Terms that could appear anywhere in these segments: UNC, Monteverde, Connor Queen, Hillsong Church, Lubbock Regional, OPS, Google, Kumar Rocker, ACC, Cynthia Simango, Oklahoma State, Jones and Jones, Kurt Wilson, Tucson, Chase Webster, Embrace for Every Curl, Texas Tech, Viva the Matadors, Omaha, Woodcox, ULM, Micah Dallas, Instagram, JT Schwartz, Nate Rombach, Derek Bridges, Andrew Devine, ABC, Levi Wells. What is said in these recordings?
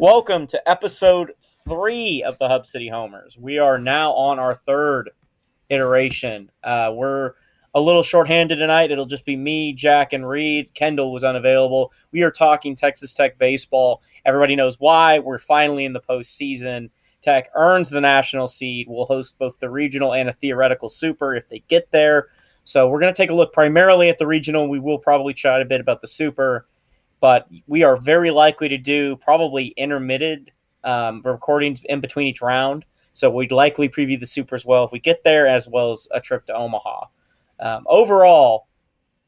Welcome to episode 3 of the Hub City Homers. We are now on our third iteration. We're a little shorthanded tonight. It'll just be me, Jack, and Reed. Kendall was unavailable. We are talking Texas Tech baseball. Everybody knows why. We're finally in the postseason. Tech earns the national seed. We'll host both the regional and a theoretical super if they get there. So we're going to take a look primarily at the regional. We will probably chat a bit about the super. But we are very likely to do probably intermittent recordings in between each round. So we'd likely preview the Super as well if we get there, as well as a trip to Omaha. Overall,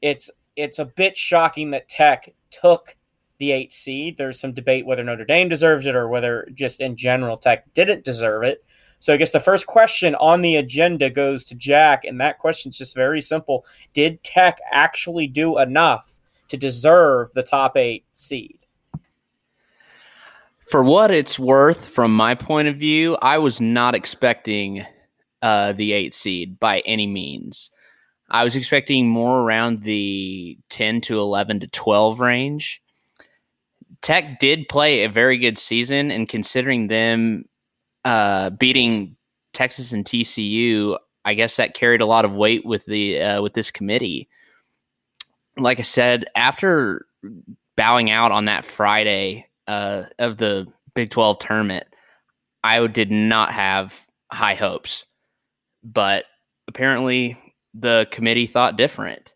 it's a bit shocking that Tech took the 8th seed. There's some debate whether Notre Dame deserves it or whether just in general Tech didn't deserve it. So I guess the first question on the agenda goes to Jack, and that question's just very simple. Did Tech actually do enough to deserve the top 8 seed? For what it's worth, from my point of view, I was not expecting the 8 seed by any means. I was expecting more around the 10 to 11 to 12 range. Tech did play a very good season, and considering them beating Texas and TCU, I guess that carried a lot of weight with the with this committee. Like I said, after bowing out on that Friday of the Big 12 tournament, I did not have high hopes. But apparently the committee thought different.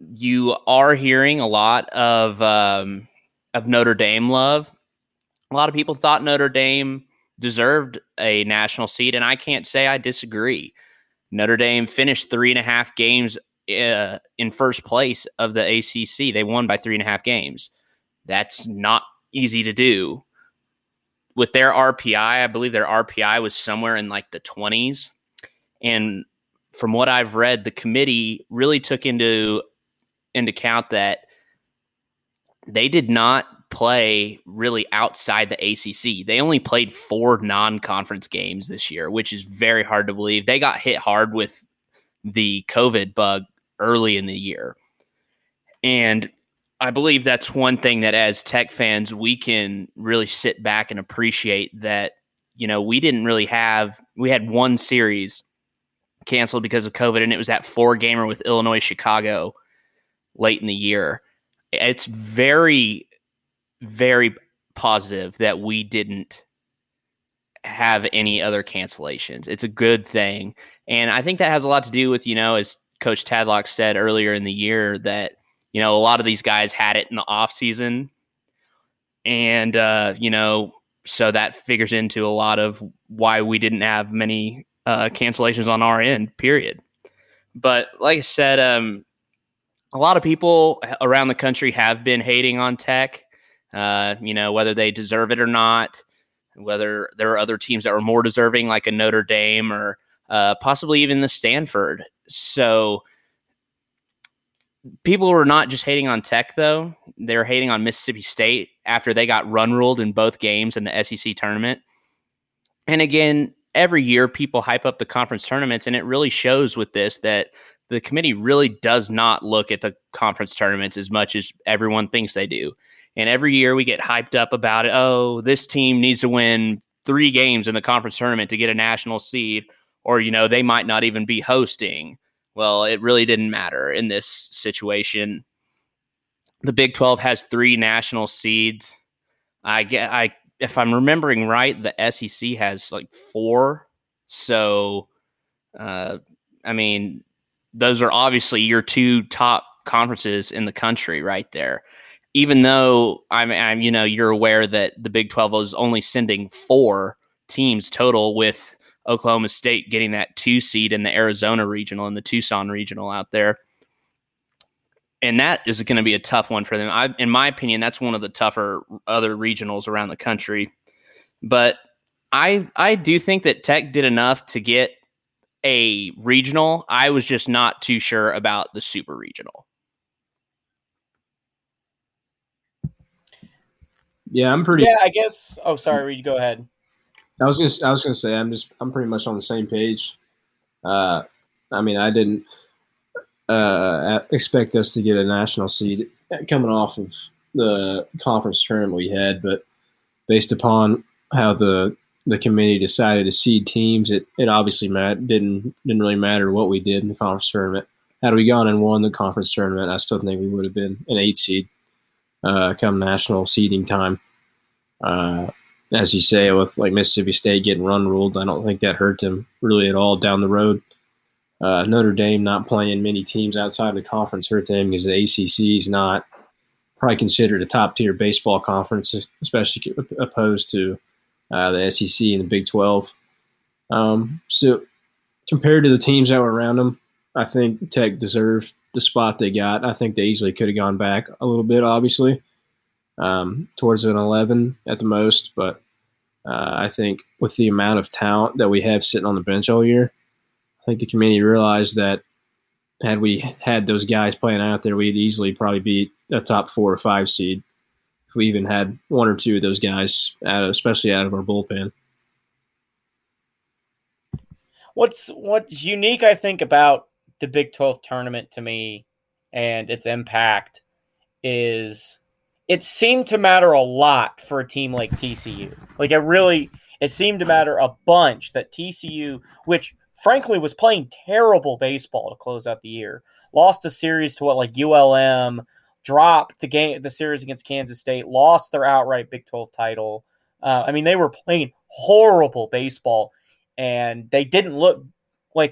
You are hearing a lot of Notre Dame love. A lot of people thought Notre Dame deserved a national seed, and I can't say I disagree. Notre Dame finished 3.5 games in first place of the ACC. They won by 3.5 games. That's not easy to do. With their RPI, I believe their RPI was somewhere in like the 20s. And from what I've read, the committee really took into account that they did not play really outside the ACC. They only played 4 non-conference games this year, which is very hard to believe. They got hit hard with the COVID bug early in the year. And I believe that's one thing that as Tech fans, we can really sit back and appreciate that, you know, we had one series canceled because of COVID, and it was that 4-gamer with Illinois-Chicago late in the year. It's very, very positive that we didn't have any other cancellations. It's a good thing. And I think that has a lot to do with, you know, as Coach Tadlock said earlier in the year, that, you know, a lot of these guys had it in the off season. And, you know, so that figures into a lot of why we didn't have many cancellations on our end, period. But like I said, a lot of people around the country have been hating on Tech, you know, whether they deserve it or not, whether there are other teams that are more deserving, like a Notre Dame or possibly even the Stanford. So people were not just hating on Tech, though. They were hating on Mississippi State after they got run-ruled in both games in the SEC tournament. And again, every year people hype up the conference tournaments, and it really shows with this that the committee really does not look at the conference tournaments as much as everyone thinks they do. And every year we get hyped up about it. Oh, this team needs to win 3 games in the conference tournament to get a national seed, or, you know, they might not even be hosting. Well, it really didn't matter in this situation. The Big 12 has 3 national seeds. If I'm remembering right, the SEC has like 4. So, I mean, those are obviously your 2 top conferences in the country right there. Even though I'm you know, you're aware that the Big 12 is only sending 4 teams total, with Oklahoma State getting that 2 seed in the Arizona regional and the Tucson regional out there. And that is going to be a tough one for them. In my opinion, that's one of the tougher other regionals around the country. But I do think that Tech did enough to get a regional. I was just not too sure about the super regional. Yeah, I'm pretty. Yeah, I guess. Oh, sorry, Reed. Go ahead. I was gonna say I'm pretty much on the same page. I mean, I didn't expect us to get a national seed coming off of the conference tournament we had, but based upon how the committee decided to seed teams, it obviously didn't really matter what we did in the conference tournament. Had we gone and won the conference tournament, I still think we would have been an 8 seed come national seeding time. As you say, with like Mississippi State getting run ruled, I don't think that hurt them really at all down the road. Notre Dame not playing many teams outside the conference hurt them because the ACC is not probably considered a top-tier baseball conference, especially opposed to the SEC and the Big 12. So compared to the teams that were around them, I think Tech deserved the spot they got. I think they easily could have gone back a little bit, obviously, towards an 11 at the most. But I think with the amount of talent that we have sitting on the bench all year, I think the committee realized that had we had those guys playing out there, we'd easily probably be a top 4 or 5 seed if we even had 1 or 2 of those guys, especially out of our bullpen. What's unique, I think, about the Big 12 tournament to me and its impact is it seemed to matter a lot for a team like TCU. Like it seemed to matter a bunch that TCU, which frankly was playing terrible baseball to close out the year, lost a series to ULM, dropped the series against Kansas State, lost their outright Big 12 title. They were playing horrible baseball and they didn't look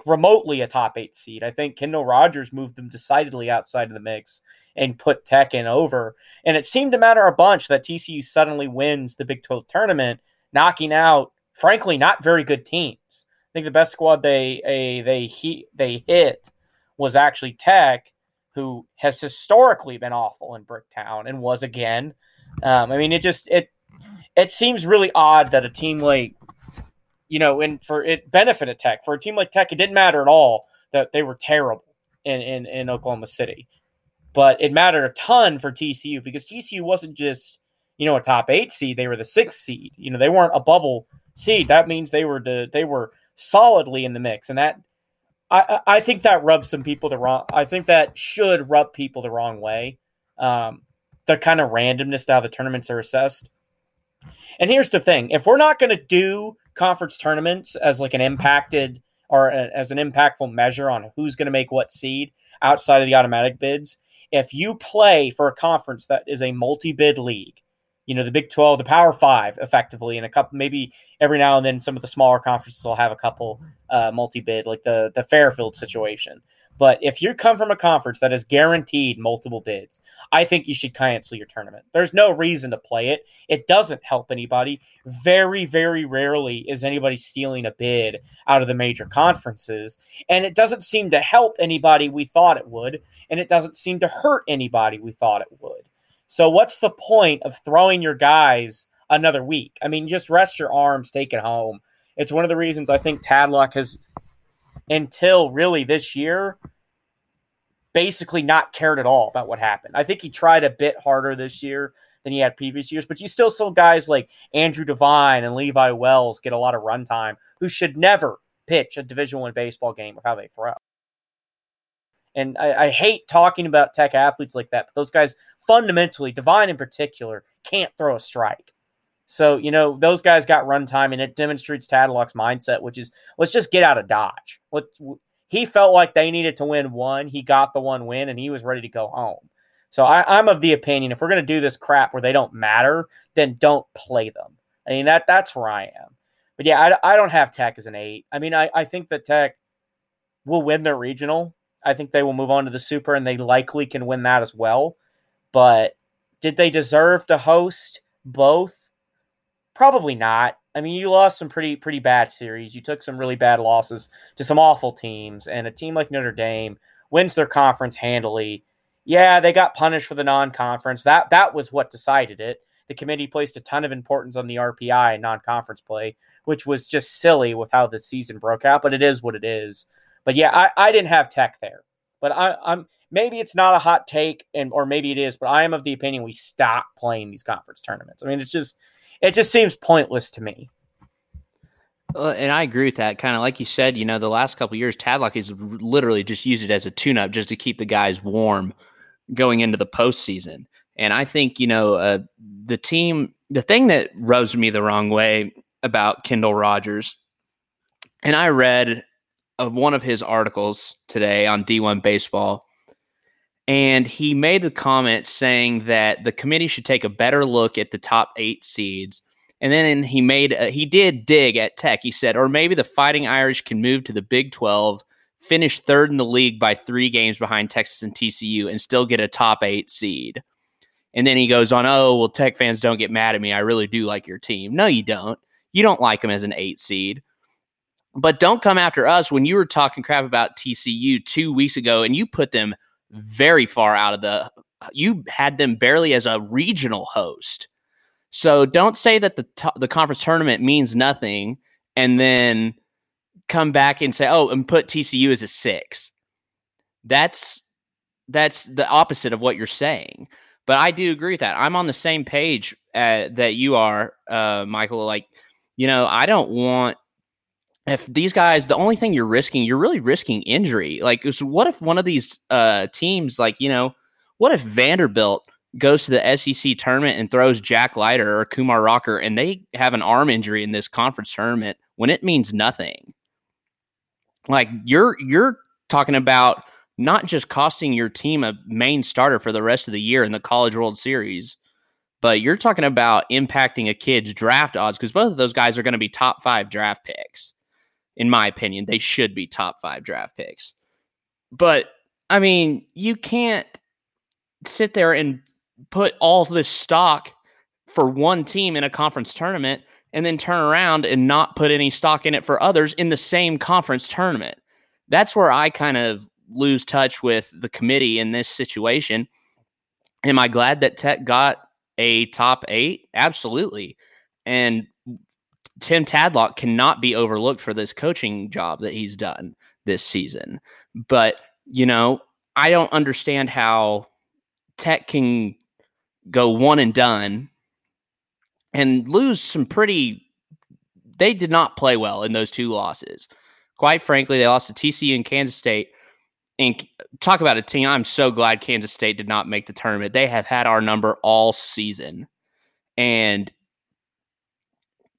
remotely a top 8 seed. I think Kendall Rogers moved them decidedly outside of the mix and put Tech in over. And it seemed to matter a bunch that TCU suddenly wins the Big 12 tournament, knocking out, frankly, not very good teams. I think the best squad they hit was actually Tech, who has historically been awful in Bricktown and was again. It seems really odd that a team like, and for it benefited Tech. For a team like Tech, it didn't matter at all that they were terrible in Oklahoma City. But it mattered a ton for TCU because TCU wasn't just, a top 8 seed. They were the 6th seed. They weren't a bubble seed. That means they were solidly in the mix. And that I think that rubs some people the wrong. I think that should rub people the wrong way. The kind of randomness how the tournaments are assessed. And here's the thing: if we're not going to do conference tournaments as as an impactful measure on who's going to make what seed outside of the automatic bids, if you play for a conference that is a multi-bid league, the Big 12, the Power 5, effectively, and a couple, maybe every now and then some of the smaller conferences will have a couple multi-bid, like the Fairfield situation. But if you come from a conference that is guaranteed multiple bids, I think you should cancel your tournament. There's no reason to play it. It doesn't help anybody. Very, very rarely is anybody stealing a bid out of the major conferences. And it doesn't seem to help anybody we thought it would. And it doesn't seem to hurt anybody we thought it would. So what's the point of throwing your guys another week? Just rest your arms, take it home. It's one of the reasons I think Tadlock has, until really this year, basically not cared at all about what happened. I think he tried a bit harder this year than he had previous years, but you still saw guys like Andrew Devine and Levi Wells get a lot of run time who should never pitch a Division I baseball game with how they throw. And I hate talking about Tech athletes like that, but those guys fundamentally, Devine in particular, can't throw a strike. So, those guys got run time, and it demonstrates Tadlock's mindset, which is, let's just get out of Dodge. He felt like they needed to win one. He got the one win, and he was ready to go home. So I'm of the opinion, if we're going to do this crap where they don't matter, then don't play them. That's where I am. But, yeah, I don't have Tech as an 8. I think that Tech will win their regional. I think they will move on to the Super, and they likely can win that as well. But did they deserve to host both? Probably not. You lost some pretty bad series. You took some really bad losses to some awful teams, and a team like Notre Dame wins their conference handily. Yeah, they got punished for the non-conference. That was what decided it. The committee placed a ton of importance on the RPI and non-conference play, which was just silly with how the season broke out, but it is what it is. But yeah, I didn't have Tech there. But I'm maybe it's not a hot take, or maybe it is, but I am of the opinion we stop playing these conference tournaments. It just seems pointless to me. And I agree with that. Kind of like you said, the last couple of years, Tadlock has literally just used it as a tune-up just to keep the guys warm going into the postseason. And I think, you know, the team, the thing that rubs me the wrong way about Kendall Rogers, and I read one of his articles today on D1 Baseball, and he made a comment saying that the committee should take a better look at the top 8 seeds. And then he made he did dig at Tech. He said, or maybe the Fighting Irish can move to the Big 12, finish third in the league by 3 games behind Texas and TCU, and still get a top 8 seed. And then he goes on, oh, well, Tech fans, don't get mad at me. I really do like your team. No, you don't. You don't like them as an 8 seed. But don't come after us when you were talking crap about TCU 2 weeks ago, and you put them very far out of the – you had them barely as a regional host. So don't say that the conference tournament means nothing and then come back and say, oh, and put TCU as a 6. That's the opposite of what you're saying. But I do agree with that. I'm on the same page that you are, Michael. Like, you know, I don't want – if these guys – the only thing you're risking, you're really risking injury. Like, what if one of these teams, like, you know, what if Vanderbilt goes to the SEC tournament and throws Jack Leiter or Kumar Rocker and they have an arm injury in this conference tournament when it means nothing? Like, you're talking about – not just costing your team a main starter for the rest of the year in the College World Series, but you're talking about impacting a kid's draft odds, because both of those guys are going to be top 5 draft picks. In my opinion, they should be top 5 draft picks. But, I mean, you can't sit there and put all this stock for one team in a conference tournament and then turn around and not put any stock in it for others in the same conference tournament. That's where I kind of lose touch with the committee in this situation. Am I glad that Tech got a top 8? Absolutely. And Tim Tadlock cannot be overlooked for this coaching job that he's done this season. But, you know, I don't understand how Tech can go one and done and lose some pretty... They did not play well in those 2 losses. Quite frankly, they lost to TCU and Kansas State. And talk about a team, I'm so glad Kansas State did not make the tournament. They have had our number all season. And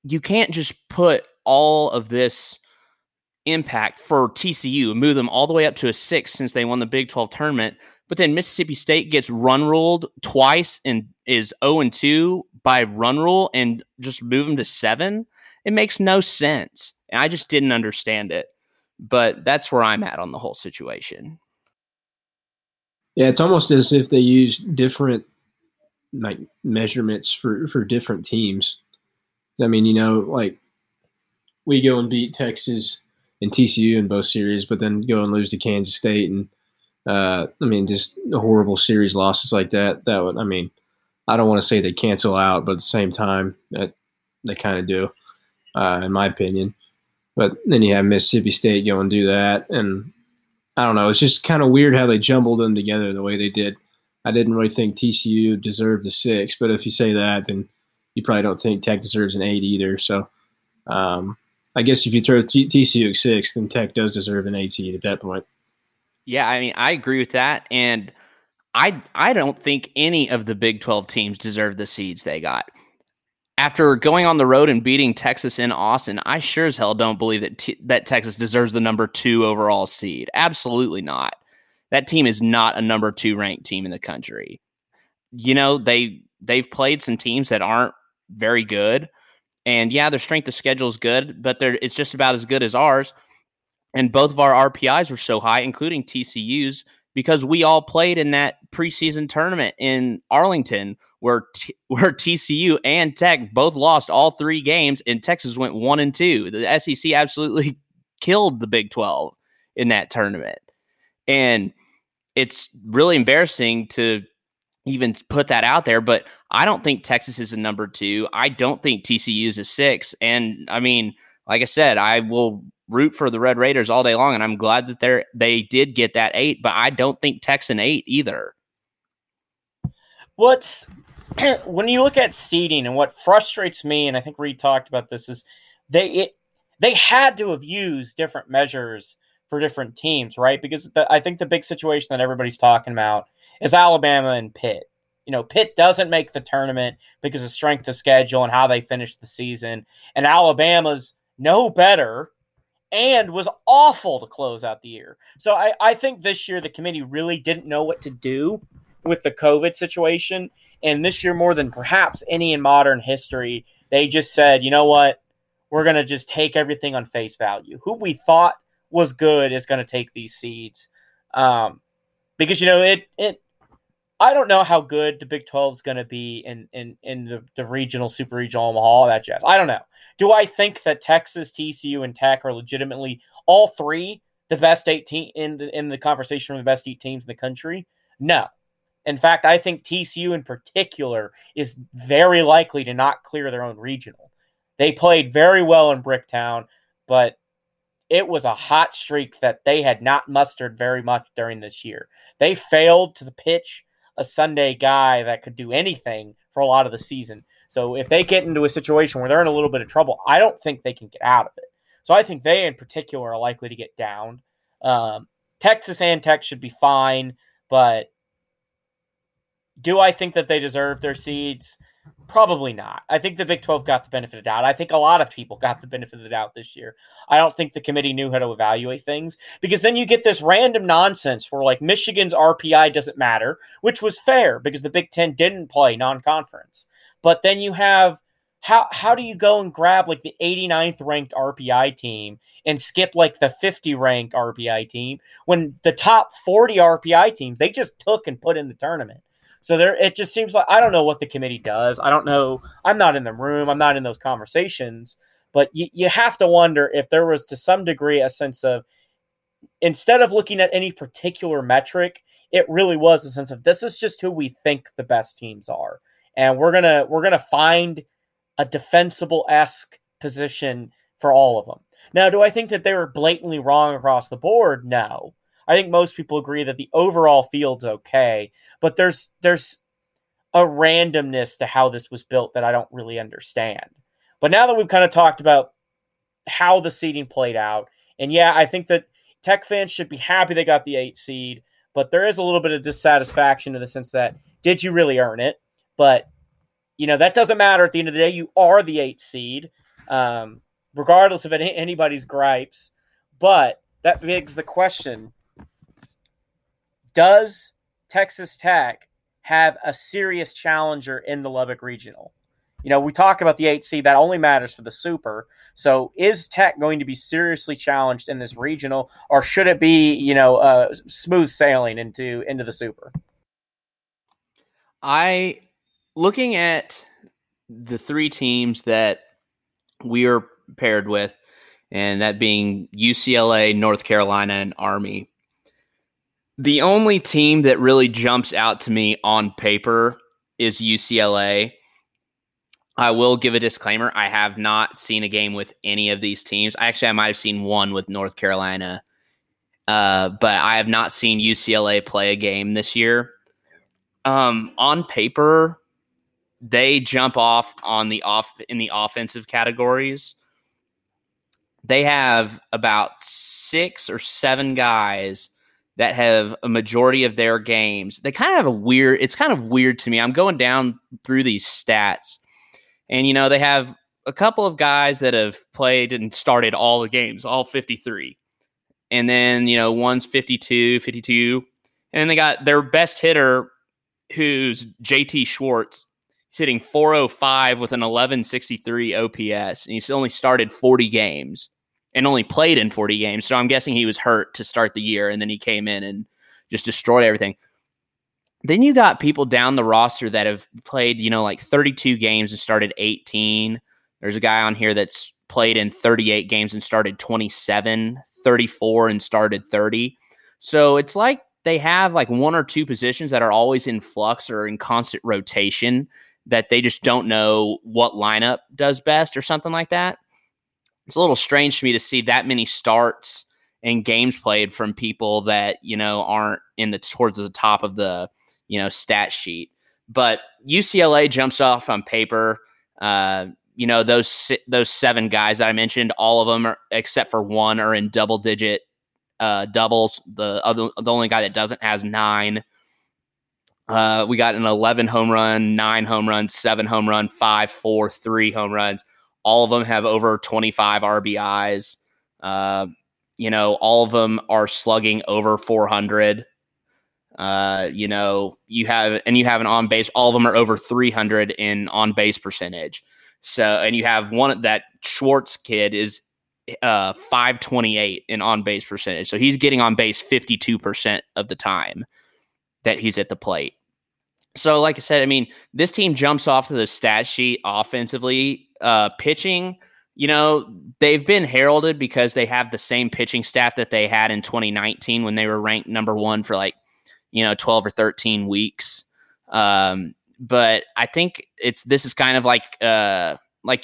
you can't just put all of this impact for TCU and move them all the way up to a 6 since they won the Big 12 tournament. But then Mississippi State gets run ruled twice and is 0-2 by run rule and just move them to 7. It makes no sense. And I just didn't understand it. But that's where I'm at on the whole situation. Yeah, it's almost as if they use different like measurements for different teams. I mean, you know, like we go and beat Texas and TCU in both series, but then go and lose to Kansas State and I mean, just horrible series losses like that. That would, I mean, I don't want to say they cancel out, but at the same time, they kind of do, in my opinion. But then you have Mississippi State go and do that. And I don't know. It's just kind of weird how they jumbled them together the way they did. I didn't really think TCU deserved the 6. But if you say that, then you probably don't think Tech deserves an 8 either. So I guess if you throw TCU at 6, then Tech does deserve an 8 seed at that point. Yeah, I mean, I agree with that. And I don't think any of the Big 12 teams deserve the seeds they got. After going on the road and beating Texas in Austin, I sure as hell don't believe that that Texas deserves the number 2 overall seed. Absolutely not. That team is not a number 2 ranked team in the country. You know, they've played some teams that aren't very good. And, yeah, their strength of schedule is good, but it's just about as good as ours. And both of our RPIs were so high, including TCU's, because we all played in that preseason tournament in Arlington where TCU and Tech both lost all 3 games, and Texas went 1-2. The SEC absolutely killed the Big 12 in that tournament. And it's really embarrassing to even put that out there, but I don't think Texas is a number 2. I don't think TCU is a 6. And, I mean, like I said, I will root for the Red Raiders all day long, and I'm glad that they did get that 8, but I don't think Tech's an 8 either. When you look at seeding, and what frustrates me, and I think Reed talked about this, is they had to have used different measures for different teams, right? Because I think the big situation that everybody's talking about is Alabama and Pitt, you know, Pitt doesn't make the tournament because of strength of schedule and how they finished the season. And Alabama's no better and was awful to close out the year. So I think this year the committee really didn't know what to do with the COVID situation. And this year, more than perhaps any in modern history, they just said, you know what, we're going to just take everything on face value. Who we thought was good is going to take these seeds. Because, you know, I don't know how good the Big 12 is going to be in the regional, super regional, Omaha, all that jazz. I don't know. Do I think that Texas, TCU, and Tech are legitimately all three the best eight team in the conversation of the best eight teams in the country? No. In fact, I think TCU in particular is very likely to not clear their own regional. They played very well in Bricktown, but it was a hot streak that they had not mustered very much during this year. They failed to pitch a Sunday guy that could do anything for a lot of the season. So if they get into a situation where they're in a little bit of trouble, I don't think they can get out of it. So I think they in particular are likely to get down. Texas and Tech should be fine, but do I think that they deserve their seeds? Probably not. I think the Big 12 got the benefit of the doubt. I think a lot of people got the benefit of the doubt this year. I don't think the committee knew how to evaluate things, because then you get this random nonsense where, like, Michigan's RPI doesn't matter, which was fair because the Big 10 didn't play non-conference. But then you have how do you go and grab, like, the 89th ranked RPI team and skip, like, the 50 ranked RPI team when the top 40 RPI teams they just took and put in the tournament? So there, it just seems like, I don't know what the committee does. I don't know. I'm not in the room. I'm not in those conversations. But you have to wonder if there was, to some degree, a sense of, instead of looking at any particular metric, it really was a sense of, this is just who we think the best teams are, and we're gonna find a defensible-esque position for all of them. Now, do I think that they were blatantly wrong across the board? No. I think most people agree that the overall field's okay, but there's a randomness to how this was built that I don't really understand. But now that we've kind of talked about how the seeding played out, and yeah, I think that Tech fans should be happy they got the 8 seed, but there is a little bit of dissatisfaction in the sense that, did you really earn it? But, you know, that doesn't matter. At the end of the day, you are the 8 seed, regardless of anybody's gripes. But that begs the question, does Texas Tech have a serious challenger in the Lubbock Regional? You know, we talk about the 8 seed. That only matters for the Super. So is Tech going to be seriously challenged in this regional, or should it be, you know, smooth sailing into the Super? Looking at the three teams that we are paired with, and that being UCLA, North Carolina, and Army, the only team that really jumps out to me on paper is UCLA. I will give a disclaimer. I have not seen a game with any of these teams. Actually, I might have seen one with North Carolina, but I have not seen UCLA play a game this year. On paper, they jump off in the offensive categories. They have about 6 or 7 guys that have a majority of their games. They kind of have it's kind of weird to me. I'm going down through these stats, and, you know, they have a couple of guys that have played and started all the games, all 53. And then, you know, one's 52. And then they got their best hitter, who's JT Schwartz. He's hitting .405 with an 1163 OPS. And he's only started 40 games. And only played in 40 games, so I'm guessing he was hurt to start the year, and then he came in and just destroyed everything. Then you got people down the roster that have played, you know, like 32 games and started 18. There's a guy on here that's played in 38 games and started 27, 34 and started 30. So it's like they have like 1 or 2 positions that are always in flux or in constant rotation that they just don't know what lineup does best or something like that. It's a little strange to me to see that many starts and games played from people that, you know, aren't towards the top of the, you know, stat sheet. But UCLA jumps off on paper. You know, those 7 guys that I mentioned, all of them, except for one, are in double digit doubles. The only guy that doesn't has 9. We got an 11 home run, 9 home runs, 7 home run, 5, 4, 3 home runs. All of them have over 25 RBIs. You know, all of them are slugging over 400. You know, you have an on base, all of them are over 300 in on base percentage. So, and you have one that Schwartz kid is 528 in on base percentage. So he's getting on base 52% of the time that he's at the plate. So, like I said, I mean, this team jumps off to the stat sheet offensively. Pitching, you know, they've been heralded because they have the same pitching staff that they had in 2019 when they were ranked number one for, like, you know, 12 or 13 weeks. But I think this is kind of like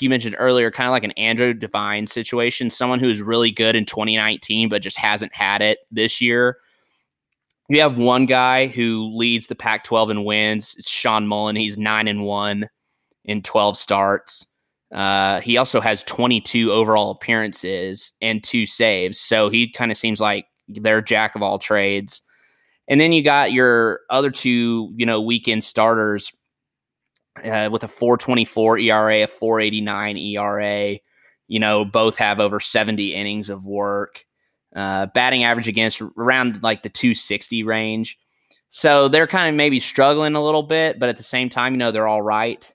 you mentioned earlier, kind of like an Andrew Devine situation, someone who is really good in 2019, but just hasn't had it this year. We have one guy who leads the Pac-12 in wins. It's Sean Mullen. He's 9-1 in 12 starts. He also has 22 overall appearances and 2 saves. So he kind of seems like they're jack of all trades. And then you got your other two, you know, weekend starters with a 4.24 ERA, a 4.89 ERA. You know, both have over 70 innings of work. Batting average against around like the 260 range. So they're kind of maybe struggling a little bit, but at the same time, you know, they're all right.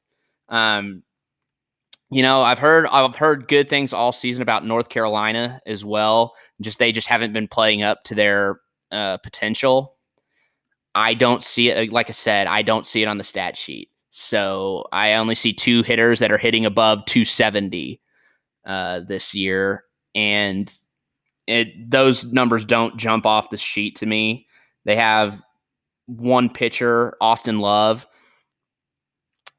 You know, I've heard good things all season about North Carolina as well. They just haven't been playing up to their potential. I don't see it. Like I said, I don't see it on the stat sheet. So I only see 2 hitters that are hitting above 270 this year. And those numbers don't jump off the sheet to me. They have one pitcher, Austin Love,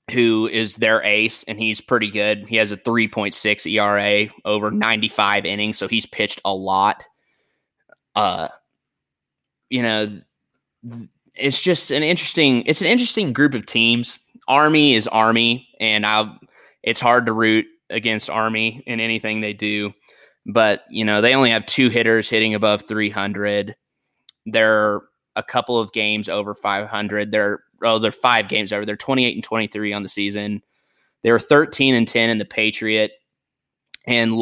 who is their ace, and he's pretty good. He has a 3.6 ERA over 95 innings, so he's pitched a lot. You know, it's just an interesting group of teams. Army is Army, and it's hard to root against Army in anything they do. But, you know, they only have 2 hitters hitting above 300. They're a couple of games over 500. They're 5 games over. They're 28-23 on the season. They were 13-10 in the Patriot and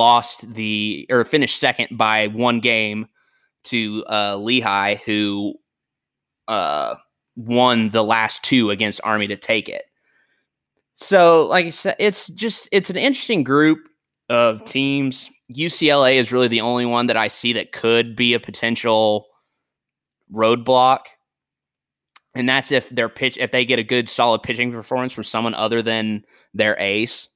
finished second by 1 game to Lehigh, who won the last 2 against Army to take it. So, like I said, it's an interesting group of teams. UCLA is really the only one that I see that could be a potential roadblock, and that's if they get a good, solid pitching performance from someone other than their ace,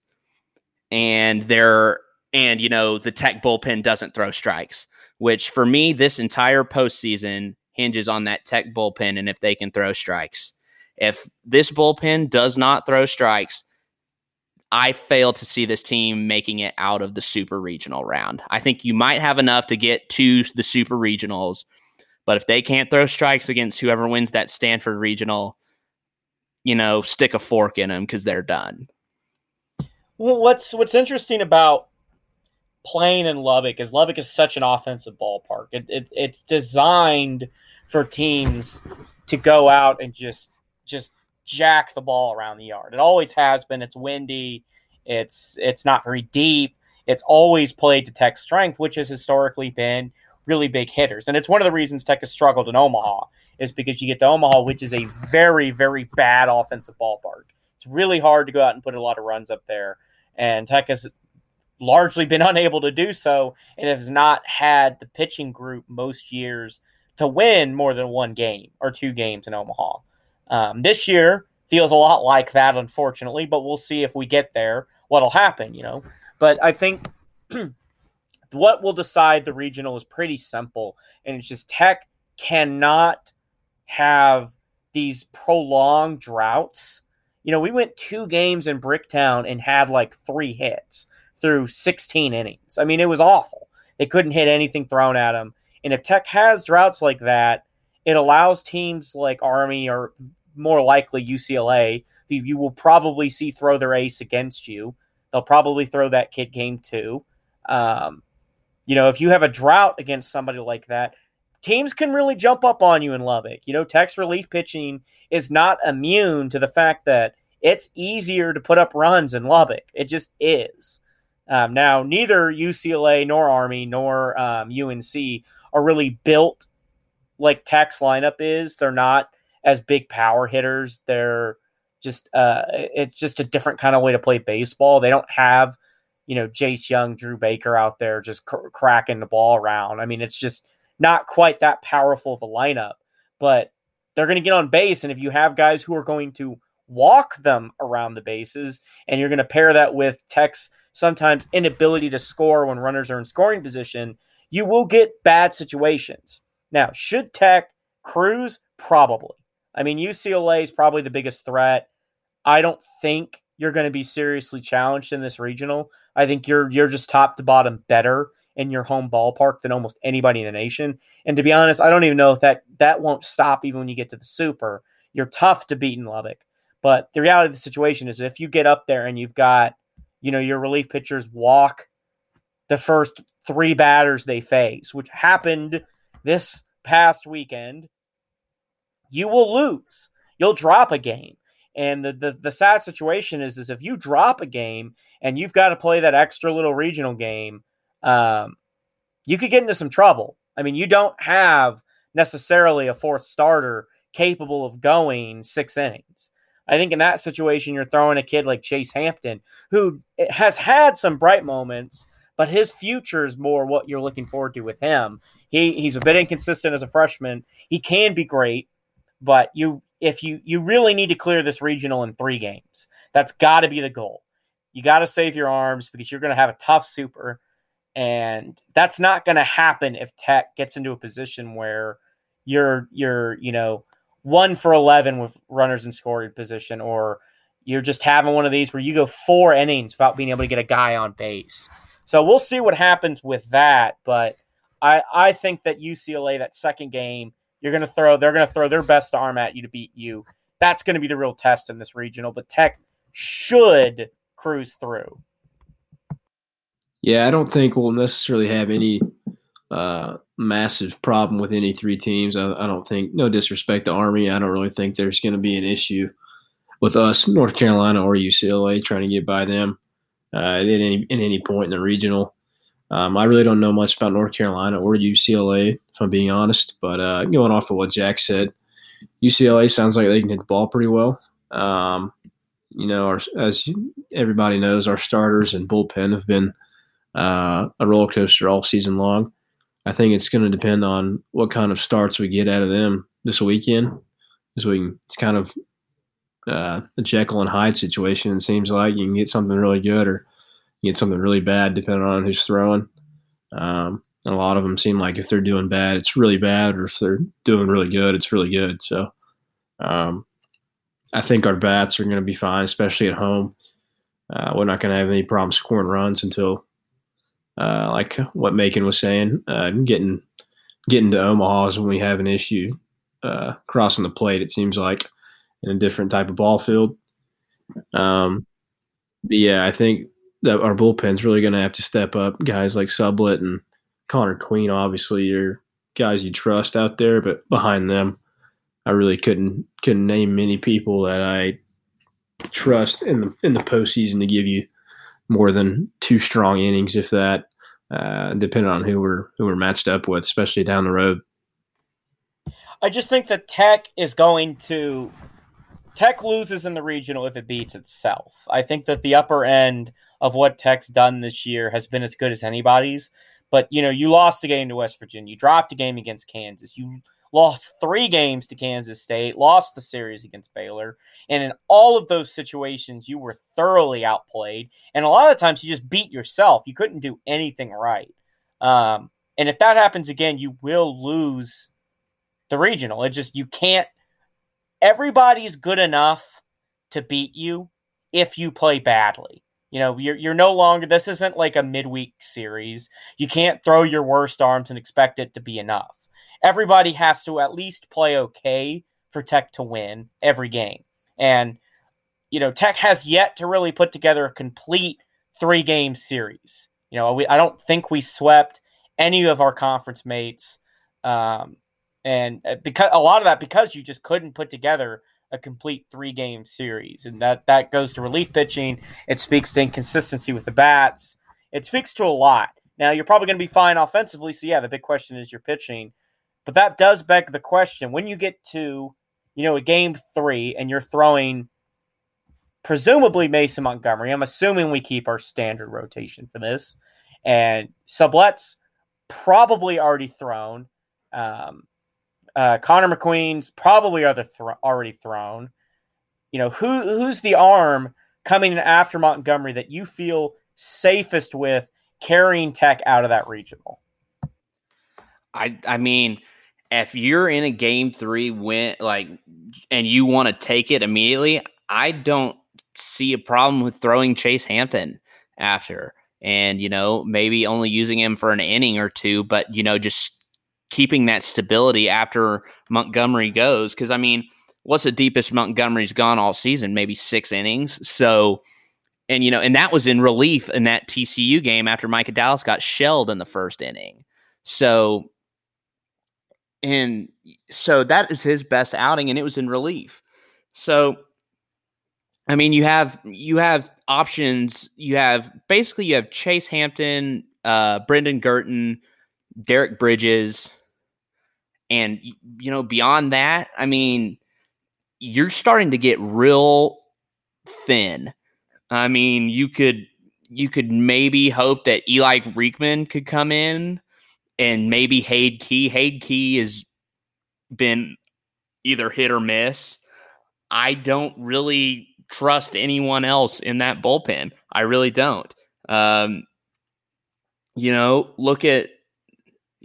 and you know, the Tech bullpen doesn't throw strikes. Which for me, this entire postseason hinges on that Tech bullpen and if they can throw strikes. If this bullpen does not throw strikes, I fail to see this team making it out of the super regional round. I think you might have enough to get to the super regionals, but if they can't throw strikes against whoever wins that Stanford regional, you know, stick a fork in them because they're done. Well, what's interesting about playing in Lubbock is Lubbock is such an offensive ballpark. It's designed for teams to go out and just jack the ball around the yard. It always has been. It's windy. It's not very deep. It's always played to Tech's strength, which has historically been really big hitters. And it's one of the reasons Tech has struggled in Omaha is because you get to Omaha, which is a very, very bad offensive ballpark. It's really hard to go out and put a lot of runs up there. And Tech has largely been unable to do so and has not had the pitching group most years to win more than 1 game or 2 games in Omaha. This year feels a lot like that, unfortunately, but we'll see if we get there what'll happen, you know. But I think what will decide the regional is pretty simple, and it's just Tech cannot have these prolonged droughts. You know, we went 2 games in Bricktown and had like 3 hits through 16 innings. I mean, it was awful. They couldn't hit anything thrown at them. And if Tech has droughts like that, it allows teams like Army or more likely UCLA, who you will probably see throw their ace against you. They'll probably throw that kid game 2. You know, if you have a drought against somebody like that, teams can really jump up on you in Lubbock. You know, Tech's relief pitching is not immune to the fact that it's easier to put up runs in Lubbock. It just is. Now, neither UCLA nor Army nor UNC are really built like Tech's lineup is. They're not as big power hitters. They're just it's just a different kind of way to play baseball. They don't have, you know, Jace Young, Drew Baker out there just cracking the ball around. I mean, it's just not quite that powerful of a lineup, but they're going to get on base. And if you have guys who are going to walk them around the bases, and you're going to pair that with Tech's sometimes inability to score when runners are in scoring position, you will get bad situations. Now, should Tech cruise? Probably. I mean, UCLA is probably the biggest threat. I don't think you're going to be seriously challenged in this regional. I think you're just top to bottom better in your home ballpark than almost anybody in the nation. And to be honest, I don't even know if that won't stop even when you get to the Super. You're tough to beat in Lubbock. But the reality of the situation is if you get up there and you've got, you know, your relief pitchers walk the first three batters they face, which happened this past weekend, you will lose. You'll drop a game. And the sad situation is if you drop a game and you've got to play that extra little regional game, you could get into some trouble. I mean, you don't have necessarily a fourth starter capable of going six innings. I think in that situation, you're throwing a kid like Chase Hampton, who has had some bright moments, but his future is more what you're looking forward to with him. He's a bit inconsistent as a freshman. He can be great, but you really need to clear this regional in 3 games. That's got to be the goal. You got to save your arms because you're going to have a tough Super, and that's not going to happen if Tech gets into a position where you're 1-for-11 with runners in scoring position, or you're just having one of these where you go 4 innings without being able to get a guy on base. So we'll see what happens with that. But I think that UCLA, that second game, they're going to throw their best arm at you to beat you. That's going to be the real test in this regional, but Tech should cruise through. Yeah. I don't think we'll necessarily have any, massive problem with any three teams. I don't think, no disrespect to Army, I don't really think there's going to be an issue with us, North Carolina or UCLA, trying to get by them at any point in the regional. I really don't know much about North Carolina or UCLA, if I'm being honest. But going off of what Jack said, UCLA sounds like they can hit the ball pretty well. As everybody knows, our starters and bullpen have been a roller coaster all season long. I think it's going to depend on what kind of starts we get out of them this weekend. It's kind of a Jekyll and Hyde situation, it seems like. You can get something really good or you get something really bad depending on who's throwing. And a lot of them seem like if they're doing bad, it's really bad, or if they're doing really good, it's really good. So I think our bats are going to be fine, especially at home. We're not going to have any problem scoring runs until – like what Macon was saying, getting to Omaha is when we have an issue crossing the plate, it seems like, in a different type of ball field. But yeah, I think that our bullpen's really going to have to step up. Guys like Sublett and Connor Queen, obviously, are guys you trust out there, but behind them, I really couldn't name many people that I trust in the postseason to give you more than 2 strong innings, if that, depending on who we're matched up with, especially down the road. I just think that Tech loses in the regional if it beats itself. I think that the upper end of what Tech's done this year has been as good as anybody's. But, you know, you lost a game to West Virginia. You dropped a game against Kansas. You lost 3 games to Kansas State, lost the series against Baylor. And in all of those situations, you were thoroughly outplayed. And a lot of times you just beat yourself. You couldn't do anything right. And if that happens again, you will lose the regional. It just, you can't, everybody's good enough to beat you if you play badly. You know, you're no longer, this isn't like a midweek series. You can't throw your worst arms and expect it to be enough. Everybody has to at least play okay for Tech to win every game. And, you know, Tech has yet to really put together a complete 3-game series. You know, I don't think we swept any of our conference mates And because a lot of that, because you just couldn't put together a complete 3-game series, and that goes to relief pitching. It speaks to inconsistency with the bats. It speaks to a lot. Now, you're probably going to be fine offensively, so yeah, the big question is your pitching. But that does beg the question. When you get to, a game 3 and you're throwing presumably Mason Montgomery, I'm assuming we keep our standard rotation for this, and Sublet's probably already thrown. Connor McQueen's probably already thrown. Who's the arm coming in after Montgomery that you feel safest with carrying Tech out of that regional? I mean, if you're in a game 3 win, and you want to take it immediately, I don't see a problem with throwing Chase Hampton after, and maybe only using him for an inning or two, but just keeping that stability after Montgomery goes. Because, I mean, what's the deepest Montgomery's gone all season? Maybe 6 innings. So, and that was in relief in that TCU game after Micah Dallas got shelled in the first inning. So that is his best outing, and it was in relief. So, I mean, you have options. You have Chase Hampton, Brendan Gurton, Derek Bridges. And, beyond that, I mean, you're starting to get real thin. I mean, you could maybe hope that Eli Reekman could come in, and maybe Hade Key. Hade Key has been either hit or miss. I don't really trust anyone else in that bullpen. I really don't.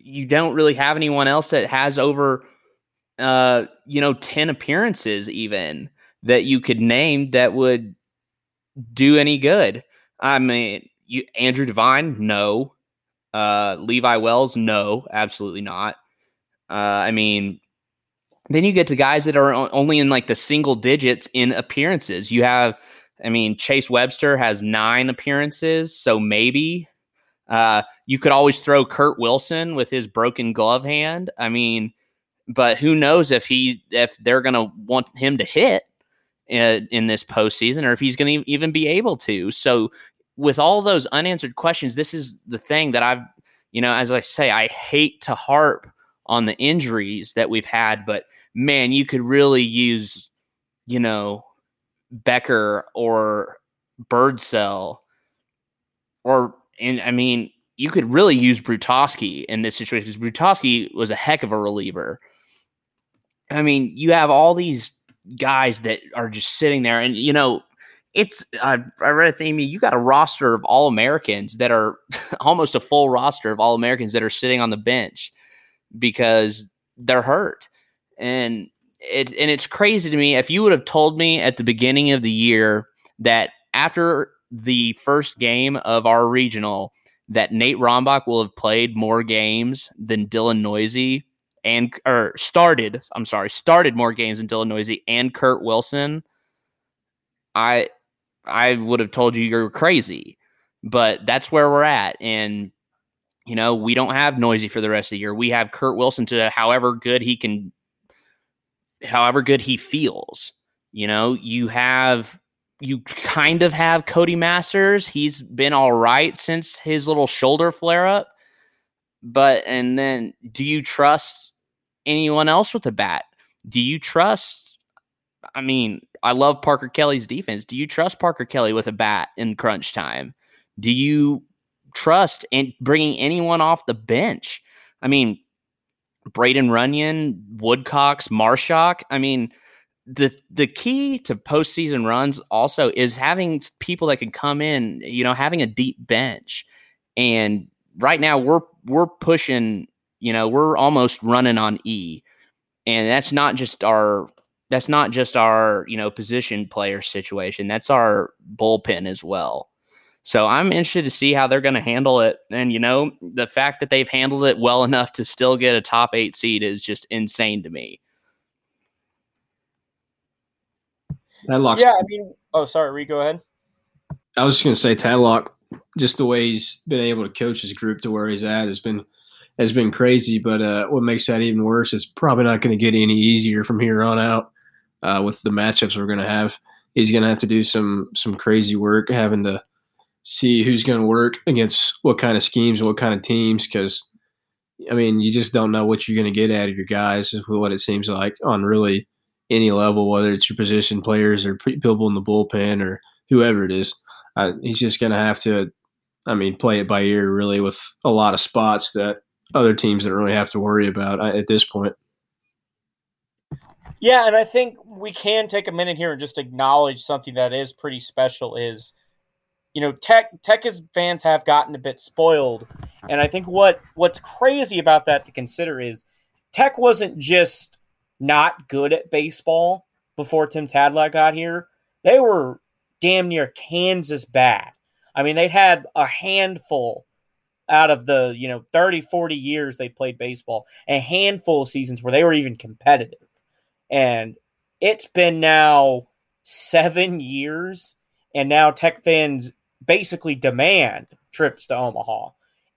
You don't really have anyone else that has over, 10 appearances even that you could name that would do any good. I mean, Andrew Devine, no. Levi Wells, no, absolutely not. Then you get to guys that are only in the single digits in appearances. You have, Chase Webster has 9 appearances, so maybe. You could always throw Kurt Wilson with his broken glove hand. But who knows if they're going to want him to hit in this postseason, or if he's going to even be able to. So with all those unanswered questions, this is the thing that I've, as I say, I hate to harp on the injuries that we've had, but man, you could really use, Becker or Birdsell, and you could really use Brutowski in this situation, because Brutowski was a heck of a reliever. You have all these guys that are just sitting there, and, it's I read a thing, you got a roster of All-Americans that are almost a full roster of All-Americans that are sitting on the bench because they're hurt. And it's crazy to me. If you would have told me at the beginning of the year that after the first game of our regional that Nate Rombach will have played more games than Dylan Noisy started more games than Dylan Noisy and Kurt Wilson, I would have told you you're crazy, but that's where we're at. And, we don't have Noisy for the rest of the year. We have Kurt Wilson to however good he feels. You kind of have Cody Masters. He's been all right since his little shoulder flare-up. And then, do you trust anyone else with a bat? Do you trust... I love Parker Kelly's defense. Do you trust Parker Kelly with a bat in crunch time? Do you trust bringing anyone off the bench? Braden Runyon, Woodcox, Marshak. The key to postseason runs also is having people that can come in, having a deep bench. And right now we're pushing, we're almost running on E. And that's not just our, position player situation. That's our bullpen as well. So I'm interested to see how they're going to handle it. And, the fact that they've handled it well enough to still get a top 8 seed is just insane to me. Reed, go ahead. I was just going to say Tadlock, just the way he's been able to coach his group to where he's at has been has been crazy. But what makes that even worse is probably not going to get any easier from here on out with the matchups we're going to have. He's going to have to do some crazy work, having to see who's going to work against what kind of schemes and what kind of teams, because, I mean, you just don't know what you're going to get out of your guys is what it seems like on really any level, whether it's your position players or people in the bullpen or whoever it is. He's just going to have to, I mean, play it by ear really with a lot of spots that other teams don't really have to worry about at this point. Yeah, and I think we can take a minute here and just acknowledge something that is pretty special is, you know, Tech's fans have gotten a bit spoiled. And I think what's crazy about that to consider is Tech wasn't just not good at baseball before Tim Tadlock got here. They were damn near Kansas bad. I mean, they'd had a handful out of the, 30, 40 years they played baseball, a handful of seasons where they were even competitive. And it's been now 7 years, and now Tech fans basically demand trips to Omaha.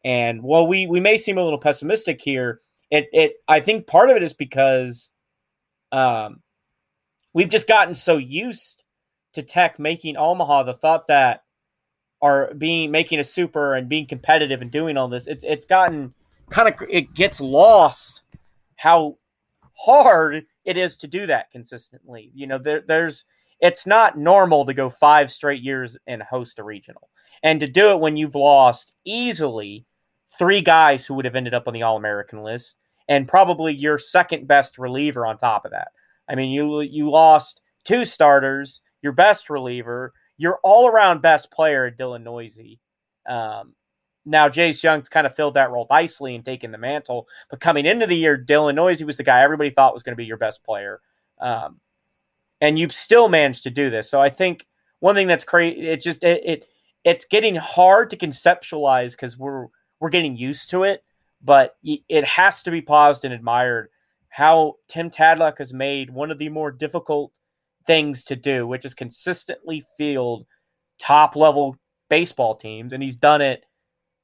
And while we may seem a little pessimistic here, I think part of it is because we've just gotten so used to Tech making Omaha the thought that are making a super and being competitive and doing all this. It's gotten it gets lost how hard it is to do that consistently. It's not normal to go 5 straight years and host a regional, and to do it when you've lost easily 3 guys who would have ended up on the All-American list and probably your second best reliever on top of that. I mean, you lost 2 starters, your best reliever, your all-around best player, Dylan Noisy. Now, Jace Young's kind of filled that role nicely and taken the mantle. But coming into the year, Dylan Noisy was the guy everybody thought was going to be your best player. And you've still managed to do this. So I think one thing that's crazy, it's getting hard to conceptualize because we're getting used to it. But it has to be paused and admired how Tim Tadlock has made one of the more difficult things to do, which is consistently field top-level baseball teams, and he's done it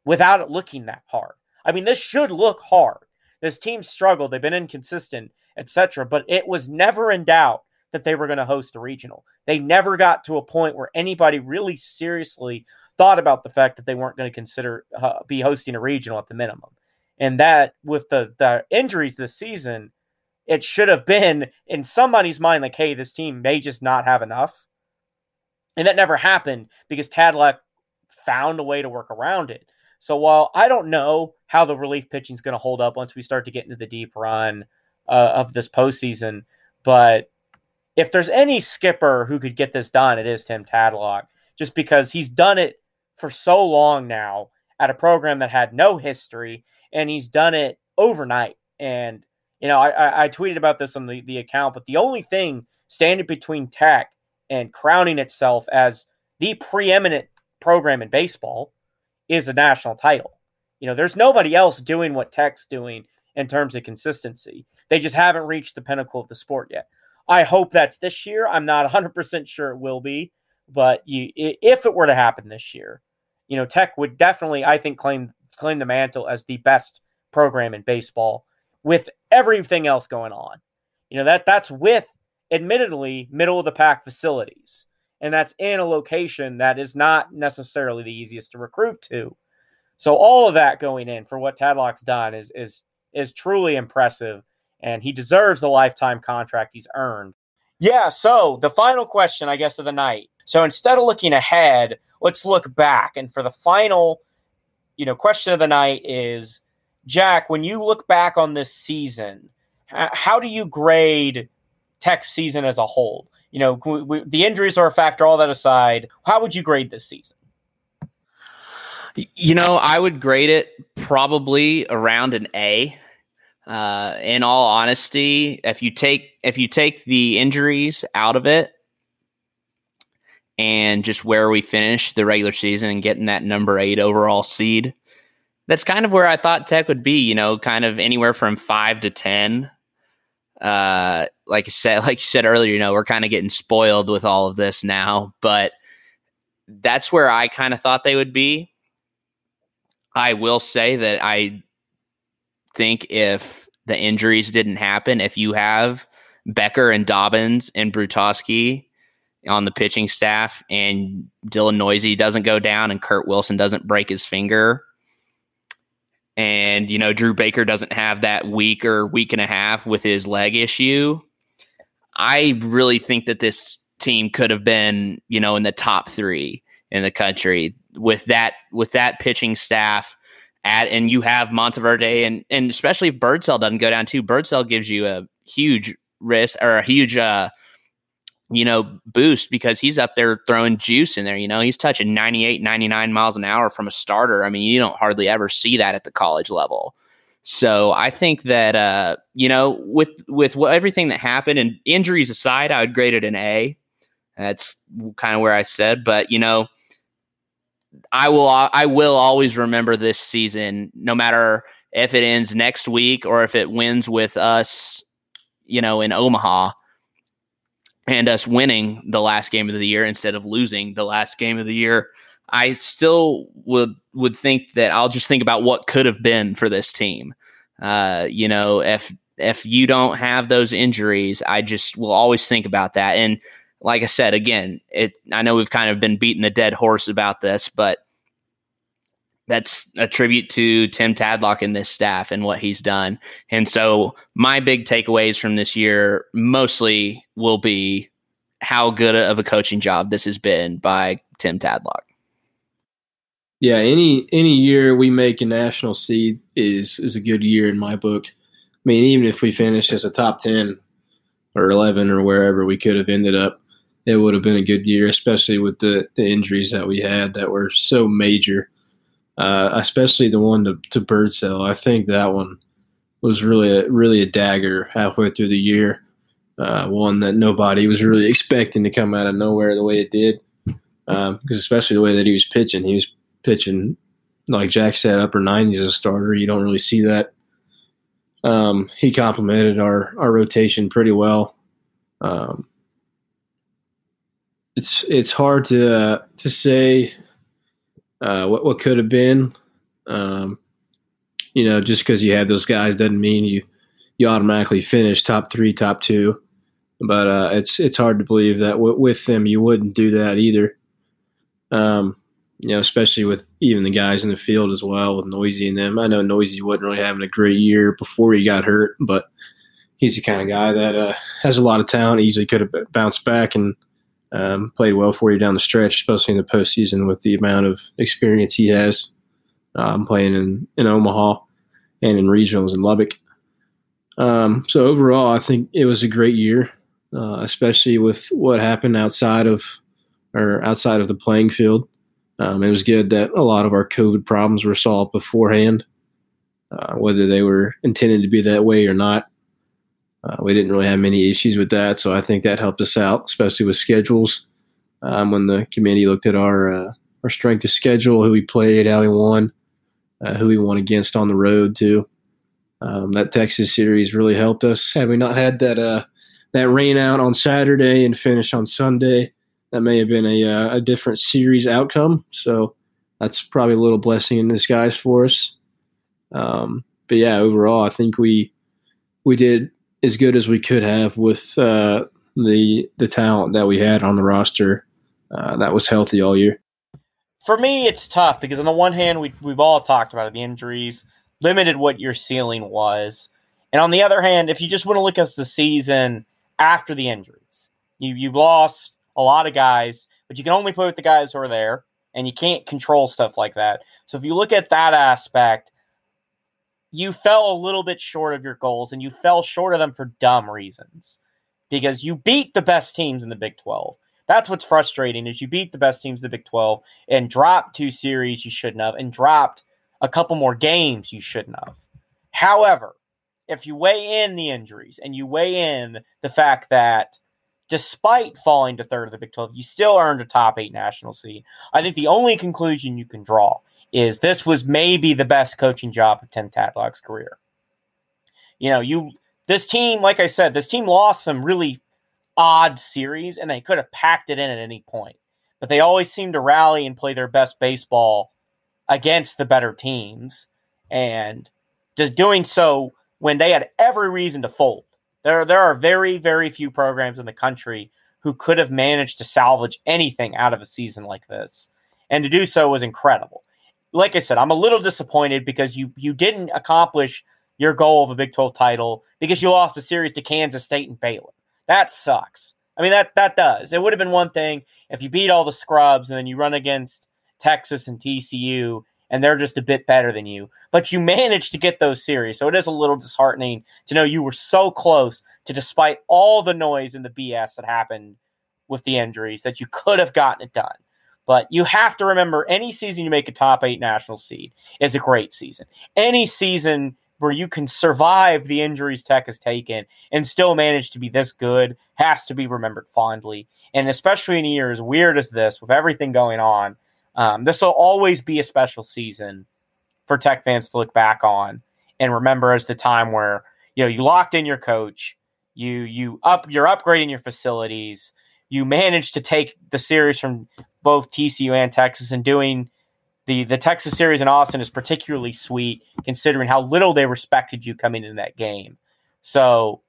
without it looking that hard. I mean, this should look hard. This team struggled. They've been inconsistent, etc., but it was never in doubt that they were going to host a regional. They never got to a point where anybody really seriously thought about the fact that they weren't going to consider be hosting a regional at the minimum. And that, with the injuries this season, it should have been in somebody's mind like, hey, this team may just not have enough. And that never happened because Tadlock found a way to work around it. So while I don't know how the relief pitching is going to hold up once we start to get into the deep run of this postseason, but if there's any skipper who could get this done, it is Tim Tadlock, just because he's done it for so long now at a program that had no history, and he's done it overnight. And I tweeted about this on the account, but the only thing standing between Tech and crowning itself as the preeminent program in baseball is a national title. There's nobody else doing what Tech's doing in terms of consistency. They just haven't reached the pinnacle of the sport yet. I hope that's this year. I'm not 100% sure it will be, but if it were to happen this year, Tech would definitely, I think, claim the mantle as the best program in baseball with everything else going on. That's with, admittedly, middle-of-the-pack facilities. And that's in a location that is not necessarily the easiest to recruit to. So all of that going in for what Tadlock's done is truly impressive, and he deserves the lifetime contract he's earned. Yeah, so the final question, I guess, of the night. So instead of looking ahead, let's look back. And for the final, question of the night is, Jack, when you look back on this season, how do you grade Tech's season as a whole? The injuries are a factor, all that aside. How would you grade this season? I would grade it probably around an A. In all honesty, if you take the injuries out of it and just where we finished the regular season and getting that number 8 overall seed, that's kind of where I thought Tech would be, kind of anywhere from 5 to 10. Like you said earlier, we're kind of getting spoiled with all of this now, but that's where I kind of thought they would be. I will say that I think if the injuries didn't happen, if you have Becker and Dobbins and Brutowski on the pitching staff and Dylan Noisy doesn't go down and Kurt Wilson doesn't break his finger and, you know, Drew Baker doesn't have that week or week and a half with his leg issue, I really think that this team could have been, you know, in the top three in the country with that pitching staff at, and you have Monteverde and especially if Birdsell doesn't go down too. Birdsell gives you a huge risk or a huge, boost because he's up there throwing juice in there. You know, he's touching 98, 99 miles an hour from a starter. I mean, you don't hardly ever see that at the college level. So I think that, with everything that happened and injuries aside, I would grade it an A. That's kind of where I said, but you know, I will always remember this season, no matter if it ends next week or if it wins with us, you know, in Omaha and us winning the last game of the year instead of losing the last game of the year. I still would think that I'll just think about what could have been for this team. If you don't have those injuries, I just will always think about that. And like I said, again, I know we've kind of been beating the dead horse about this, but that's a tribute to Tim Tadlock and this staff and what he's done. And so my big takeaways from this year mostly will be how good of a coaching job this has been by Tim Tadlock. Yeah, any year we make a national seed is a good year in my book. I mean, even if we finish as a top 10 or 11 or wherever we could have ended up, it would have been a good year, especially with the injuries that we had that were so major. Especially the one to Birdsell. I think that one was really a dagger halfway through the year, one that nobody was really expecting to come out of nowhere the way it did, because especially the way that he was pitching, like Jack said, upper 90s as a starter. You don't really see that. He complemented our rotation pretty well. It's hard to say what could have been, just because you had those guys doesn't mean you automatically finish top three, top two. But it's hard to believe that with them you wouldn't do that either. Especially with even the guys in the field as well, with Noisy and them. I know Noisy wasn't really having a great year before he got hurt, but he's the kind of guy that has a lot of talent, easily could have bounced back and played well for you down the stretch, especially in the postseason with the amount of experience he has playing in Omaha and in regionals in Lubbock. So overall, I think it was a great year, especially with what happened outside of the playing field. It was good that a lot of our COVID problems were solved beforehand, whether they were intended to be that way or not. We didn't really have many issues with that, so I think that helped us out, especially with schedules. When the committee looked at our strength of schedule, who we played, how we won, who we won against on the road too. That Texas series really helped us. Had we not had that rain out on Saturday and finish on Sunday, that may have been a different series outcome. So that's probably a little blessing in disguise for us. But yeah, overall, I think we did as good as we could have with the talent that we had on the roster that was healthy all year. For me, it's tough because on the one hand, we've all talked about it, the injuries limited what your ceiling was. And on the other hand, if you just want to look at the season after the injuries, you've lost a lot of guys, but you can only play with the guys who are there and you can't control stuff like that. So if you look at that aspect, you fell a little bit short of your goals, and you fell short of them for dumb reasons because you beat the best teams in the Big 12. That's what's frustrating is you beat the best teams in the Big 12 and dropped two series you shouldn't have and dropped a couple more games you shouldn't have. However, if you weigh in the injuries and you weigh in the fact that despite falling to third of the Big 12, you still earned a top 8 national seed, I think the only conclusion you can draw is this was maybe the best coaching job of Tim Tadlock's career. This team, like I said, this team lost some really odd series, and they could have packed it in at any point. But they always seemed to rally and play their best baseball against the better teams. And just doing so when they had every reason to fold. There are very, very few programs in the country who could have managed to salvage anything out of a season like this. And to do so was incredible. Like I said, I'm a little disappointed because you didn't accomplish your goal of a Big 12 title because you lost a series to Kansas State and Baylor. That sucks. I mean, that does. It would have been one thing if you beat all the scrubs and then you run against Texas and TCU and they're just a bit better than you. But you managed to get those series, so it is a little disheartening to know you were so close to, despite all the noise and the BS that happened with the injuries, that you could have gotten it done. But you have to remember, any season you make a top 8 national seed is a great season. Any season where you can survive the injuries Tech has taken and still manage to be this good has to be remembered fondly. And especially in a year as weird as this, with everything going on, this will always be a special season for Tech fans to look back on and remember as the time where, you know, you locked in your coach, you're upgrading your facilities, you managed to take the series from both TCU and Texas, and doing the Texas series in Austin is particularly sweet considering how little they respected you coming into that game. So,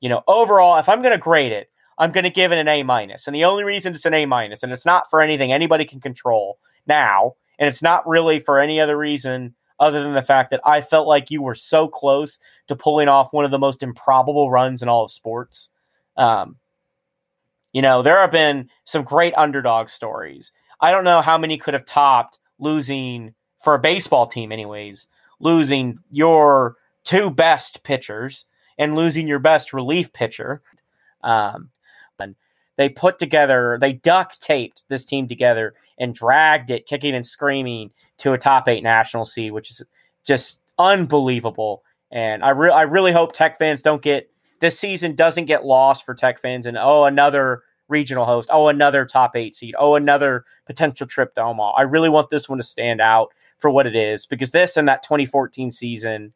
you know, overall, if I'm going to grade it, I'm going to give it an A-. And the only reason it's an A-, and it's not for anything anybody can control now, and it's not really for any other reason other than the fact that I felt like you were so close to pulling off one of the most improbable runs in all of sports. You know, there have been some great underdog stories. I don't know how many could have topped losing, for a baseball team anyways, losing your two best pitchers and losing your best relief pitcher. And they duct taped this team together and dragged it kicking and screaming to a top 8 national seed, which is just unbelievable. And I really hope Tech fans this season doesn't get lost for Tech fans and, oh, another regional host, oh, another top 8 seed, oh, another potential trip to Omaha. I really want this one to stand out for what it is, because this and that 2014 season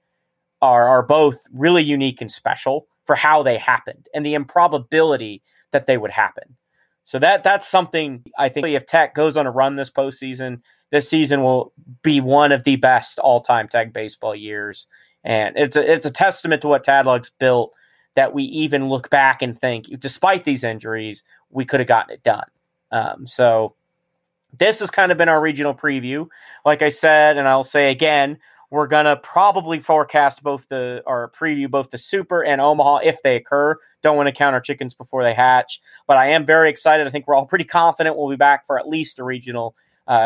are both really unique and special for how they happened and the improbability that they would happen. So that's something I think, if Tech goes on a run this postseason, this season will be one of the best all-time Tech baseball years. And it's a testament to what Tadlock's built that we even look back and think, despite these injuries, we could have gotten it done. So this has kind of been our regional preview. Like I said, and I'll say again, we're going to probably forecast preview both the Super and Omaha if they occur. Don't want to count our chickens before they hatch. But I am very excited. I think we're all pretty confident we'll be back for at least a regional.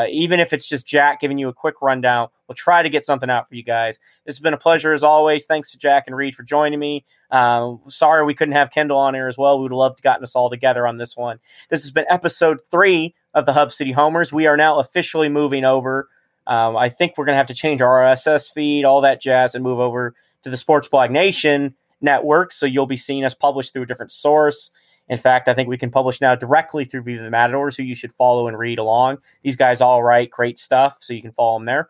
Even if it's just Jack giving you a quick rundown, we'll try to get something out for you guys. This has been a pleasure as always. Thanks to Jack and Reed for joining me. Sorry we couldn't have Kendall on here as well. We would have loved to gotten us all together on this one. This has been episode 3 of the Hub City Homers. We are now officially moving over. I think we're going to have to change our RSS feed, all that jazz, and move over to the Sports Blog Nation network. So you'll be seeing us published through a different source. In fact, I think we can publish now directly through Viva the Matadors, who you should follow and read along. These guys all write great stuff, so you can follow them there.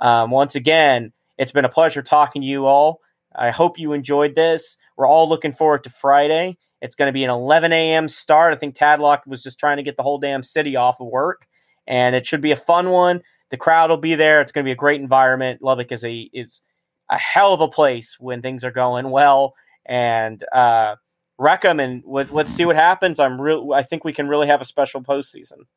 Once again, it's been a pleasure talking to you all. I hope you enjoyed this. We're all looking forward to Friday. It's going to be an 11 a.m. start. I think Tadlock was just trying to get the whole damn city off of work, and it should be a fun one. The crowd will be there. It's going to be a great environment. Lubbock is a hell of a place when things are going well, and Wreck 'em, and let's see what happens. I think we can really have a special postseason.